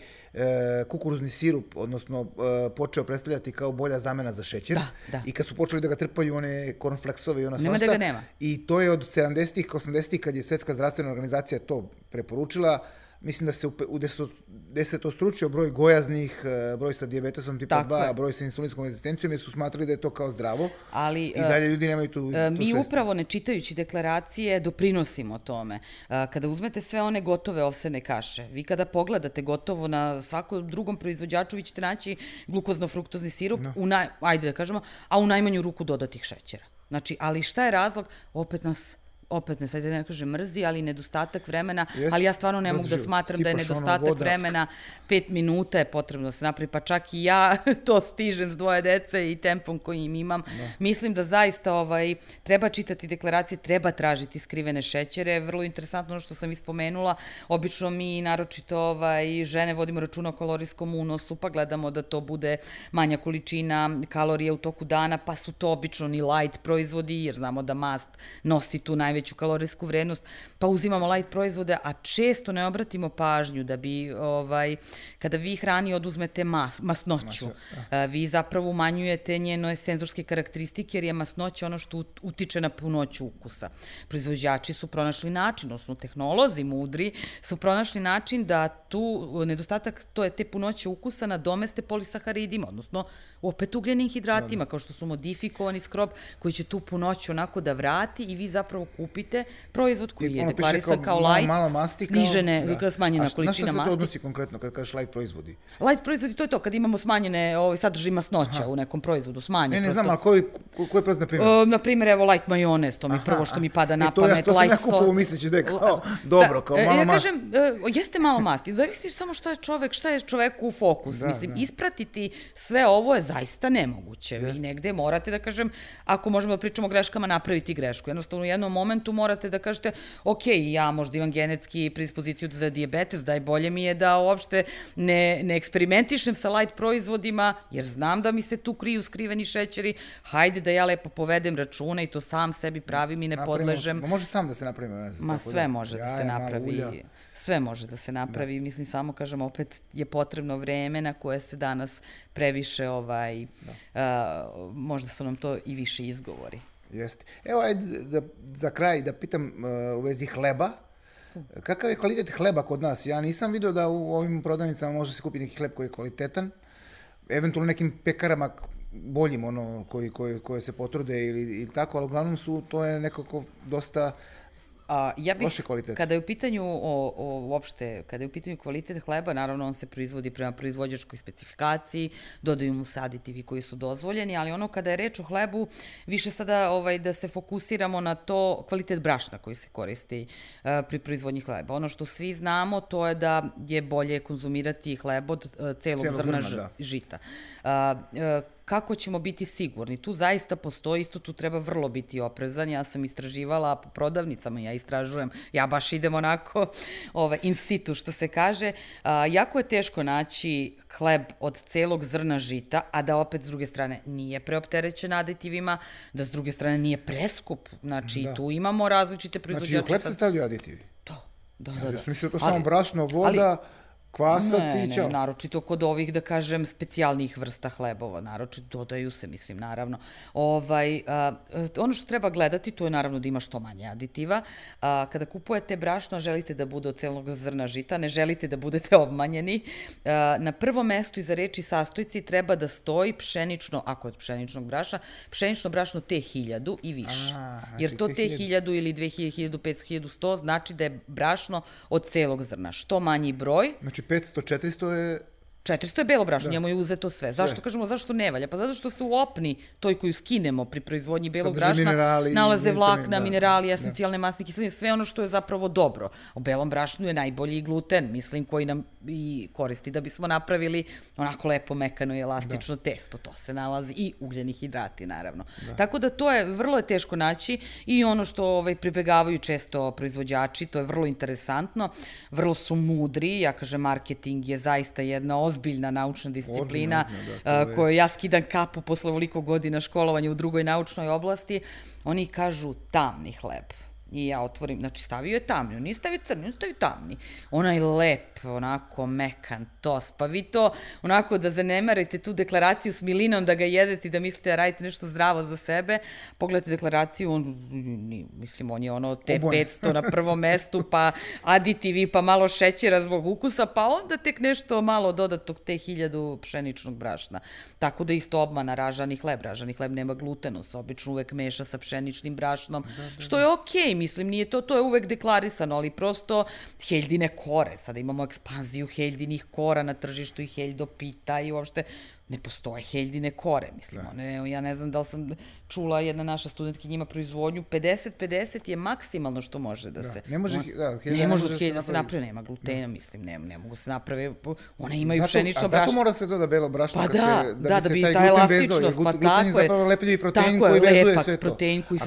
kukuruzni sirup, odnosno e, počeo predstavljati kao bolja zamena za šećer. Da, da. I kad su počeli da ga trpaju one cornflexove i ona svašta. Nema da ga nema. I to je od sedamdesetih, osamdesetih kad je Svetska zdravstvena organizacija to preporučila, mislim da se u desetostručio broj gojaznih, broj sa dijabetesom tipa dva, broj sa insulinskom rezistencijom, jer su smatrali da je to kao zdravo. Ali, i dalje ljudi nemaju tu, tu svest. Mi upravo, ne čitajući deklaracije, doprinosimo tome. Kada uzmete sve one gotove ovsene kaše, vi kada pogledate gotovo na svakom drugom proizvođaču, vi ćete naći glukozno-fruktozni sirup, no. u naj, ajde da kažemo, a u najmanju ruku dodatih šećera. Znači, ali šta je razlog? Opet nas... opet ne, sad ne kažem mrzi, ali nedostatak vremena, Jeste, ali ja stvarno ne mogu da smatram da je nedostatak ono vremena, pet minuta je potrebno da se napravi, pa čak i ja to stižem s dvoje dece i tempom kojim imam. Da. Mislim da zaista ovaj, treba čitati deklaracije, treba tražiti skrivene šećere, vrlo interesantno ono što sam ispomenula, obično mi naročito ovaj, žene vodimo računa o kalorijskom unosu, pa gledamo da to bude manja količina kalorija u toku dana, pa su to obično ni light proizvodi, jer znamo da mast nosi tu najveću veću kalorijsku vrednost, pa uzimamo light proizvode, a često ne obratimo pažnju da bi, ovaj, kada vi hrani oduzmete mas, masnoću, Masno, vi zapravo umanjujete njene senzorske karakteristike, jer je masnoća ono što utiče na punoću ukusa. Proizvođači su pronašli način, odnosno tehnolozi mudri su pronašli način da tu nedostatak to je te punoće ukusa nadomeste polisaharidima, odnosno opet ugljenim hidratima, kao što su modifikovani skrob, koji će tu punoću onako da vrati i vi zapravo kupite proizvod koji je deklarisan kao light, snižene, smanjena količina masti. Na šta se to odnosi konkretno kad kažeš light proizvodi? Light proizvodi, to je to, kad imamo smanjene sadržaj masnoća u nekom proizvodu, smanjene. Ne, ne znam, ali koji je proizvod na primjer? Na primjer, evo, light majonez, to mi prvo što mi pada na pamet, light sol. To sam ja kupovo misleći da je kao dobro, kao malo masti. Ja kažem, jeste malo masti, zavisi samo šta je čovek, šta je čoveku u fokus. Mislim, ispratiti sve ovo je zaista nemoguće. Vi negde morate da kažem, ako možemo da pričamo o greškama, napraviti grešku. Jednostavno, u jednom momentu morate da kažete, ok, ja možda imam genetski predispoziciju za dijabetes, daj bolje mi je da uopšte ne, ne eksperimentišem sa light proizvodima, jer znam da mi se tu kriju skriveni šećeri, hajde da ja lepo povedem računa i to sam sebi pravim i ne napravimo, podležem. Može sam da se napravi. Ma sve da, može da se napravi. Sve može da se napravi, da. mislim, samo kažem, opet je potrebno vremena koje se danas previše, ovaj, da. uh, možda su nam to i više izgovori. Jeste. Evo, ajde da, za kraj da pitam uh, u vezi hleba. Kakav je kvalitet hleba kod nas? Ja nisam vidio da u ovim prodavnicama može se kupiti neki hleb koji je kvalitetan, eventualno nekim pekarama boljim, ono, koji, koji, koje se potrude ili, ili tako, ali uglavnom su, to je nekako dosta... A ja bih, kada je u pitanju o, o, uopšte, kada je u pitanju kvalitet hleba, naravno on se proizvodi prema proizvođačkoj specifikaciji, dodaju mu se aditivi koji su dozvoljeni, ali ono kada je reč o hlebu, više sada ovaj, da se fokusiramo na to kvalitet brašna koji se koristi uh, pri proizvodnji hleba. Ono što svi znamo to je da je bolje konzumirati hleb od uh, celog Cijelo zrna, zrna žita. Uh, uh, Kako ćemo biti sigurni? Tu zaista postoji, isto tu treba vrlo biti oprezan. Ja sam istraživala po prodavnicama, ja istražujem, ja baš idem onako ove, in situ, što se kaže. A, jako je teško naći hleb od celog zrna žita, a da opet s druge strane nije preopterećen aditivima, da s druge strane nije preskup. Znači, da. Tu imamo različite proizvođače. Znači, u hleb se stavljaju aditivi? Da, da, da. Ja sam mislio, to ali, samo brašno, voda... Ali, kvasac ne, i ćao. Ne, naročito kod ovih, da kažem, specijalnih vrsta hlebova, naročito dodaju se, mislim, naravno. Ovaj, a, ono što treba gledati, to je naravno da ima što manje aditiva. A, kada kupujete brašno, želite da bude od celog zrna žita, ne želite da budete obmanjeni. A, na prvom mestu iza reči sastojci treba da stoji pšenično, ako je od pšeničnog brašna, pšenično brašno te hiljadu i više. A, znači jer to te hiljadu ili dve hiljade, hiljadu petsto, hiljadu sto znači da je brašno od celog zrna. Što manji broj... Znači petsto, četiristo je... četiristo je belo brašno, njemu je uzeto sve. Zašto kažemo, zašto ne valja? Pa zato što se u opni, toj koju skinemo pri proizvodnji belog brašna, nalaze vlakna, minerali, esencijalne masne kiseline, sve ono što je zapravo dobro. U belom brašnu je najbolji gluten, mislim, koji nam i koristi da bismo napravili onako lepo mekano i elastično testo. To se nalazi i ugljeni hidrati, naravno. Tako da to je, vrlo je teško naći i ono što ovaj, pribegavaju često proizvođači, to je vrlo interesantno, vrlo su mudri, ja kažem, marketing je zaista jedna ozbiljna naučna disciplina uh, kojoj ja skidam kapu posle ovoliko godina školovanja u drugoj naučnoj oblasti. Oni kažu tamni hleb. I ja otvorim, znači stavio je tamni, on nije stavio crni, on stavio tamni. Onaj lep, onako mekan tost, pa vi to onako da zanemarite tu deklaraciju s milinom da ga jedete i da mislite da radite nešto zdravo za sebe, pogledajte deklaraciju, on, mislim, on je ono te petsto na prvom mestu, pa aditivi, pa malo šećera zbog ukusa, pa onda tek nešto malo dodatog te hiljadu pšeničnog brašna. Tako da isto obmana ražani hleb, ražani hleb nema glutena, se obično uvek meša sa pšeničnim brašnom, da, da, da. Što je okej, mislim, nije to, to je uvek deklarisano, ali prosto heldine kore, sada imamo ekspanziju heldinih kora na tržištu i heldopita i uopšte ne postoje heldine kore, mislim, one, ja ne znam da li sam čula, jedna naša studentkinja ima proizvodnju, pedeset pedeset je maksimalno što može da, da. se... Ne može, on, da, ne može od helda da se napravi, nema glutena, mislim, ne, ne mogu se napravi, one imaju pšenično brašno. A zato mora se doda belo brašno, pa da, se, da, da, bi da bi taj ta gluten elastičnost, vezao, pa gluten tako je zapravo lepljivi protein koji vezuje lepak, sve to.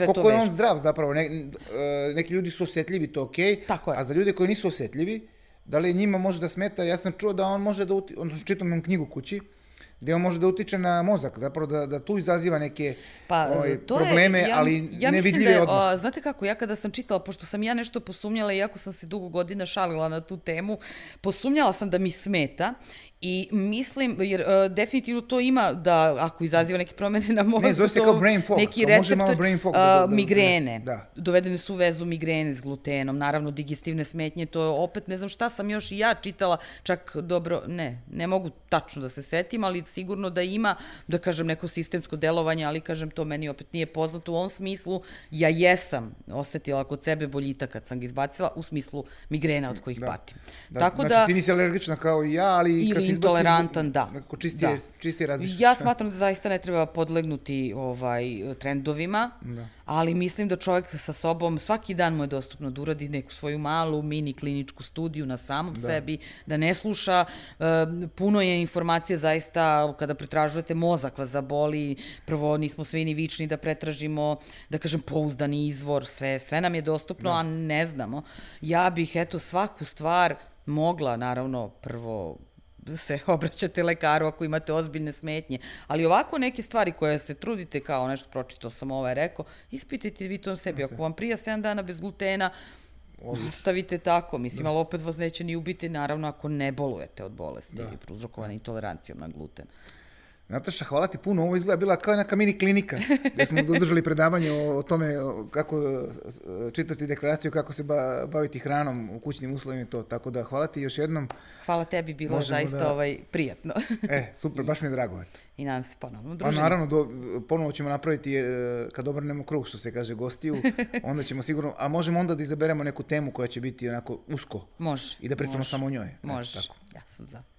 A koliko je on zdrav zapravo, ne, uh, neki ljudi su osjetljivi, to je okej, okay, a za ljude koji nisu osjetljivi, da li njima može da smeta, ja sam čuo da on može da, odnosno čitam nam knjigu kući, gde on može da utiče na mozak, zapravo da, da tu izaziva neke pa, oj, probleme, je, ja, ali ja nevidljive odmah. Da, znate kako, ja kada sam čitala, pošto sam ja nešto posumnjala, iako sam se dugo godina šalila na tu temu, posumnjala sam da mi smeta i mislim, jer uh, definitivno to ima da, ako izaziva neke promene na mozgu, ne, to, to fog, neki receptor uh, da, da, migrene, da. Dovedene su u vezu migrene s glutenom, naravno digestivne smetnje, to je opet, ne znam šta sam još i ja čitala, čak dobro, ne, ne mogu tačno da se setim, ali sigurno da ima, da kažem, neko sistemsko delovanje, ali kažem, to meni opet nije poznato u ovom smislu, ja jesam osetila kod sebe boljita kad sam ga izbacila, u smislu migrena od kojih da. patim. Da, Tako znači da, ti nisi alergična kao i ja, ali kad si intolerantan, izbacim, da. Nekako čistije, da. čistije razmišljaš. Ja smatram da zaista ne treba podlegnuti ovaj, trendovima, da. ali mislim da čovjek sa sobom, svaki dan mu je dostupno da uradi neku svoju malu mini kliničku studiju na samom da. sebi, da ne sluša, uh, puno je informacije zaista kada pretražujete mozak vas zaboli, prvo nismo svi ni vični da pretražimo, da kažem, pouzdani izvor, sve, sve nam je dostupno, da. a ne znamo. Ja bih, eto, svaku stvar mogla, naravno, prvo se obraćate lekaru ako imate ozbiljne smetnje, ali ovako neke stvari koje se trudite, kao nešto pročitao sam ovaj rekao, ispitajte vi to sebi, ako vam prija sedam dana bez glutena, ostavite tako, mislim, da. ali opet vas neće ni ubiti, naravno, ako ne bolujete od bolesti da. i prouzrokovane intolerancijom na gluten. Nataša, hvala ti puno, ovo izgleda bila kao neka mini klinika, gdje smo održali predavanje o tome kako čitati deklaraciju, kako se baviti hranom u kućnim uslovima i to, tako da hvala ti još jednom. Hvala tebi, bilo je zaista da... ovaj, prijatno. E, super, baš mi je drago. I nadam se ponovno druženje. Pa naravno, do, ponovo ćemo napraviti, kad obrnemo krug, što se kaže, gostiju, onda ćemo sigurno, a možemo onda da izaberemo neku temu koja će biti onako usko. Može. I da pričamo može. Samo o njoj. Može, eto, ja sam za.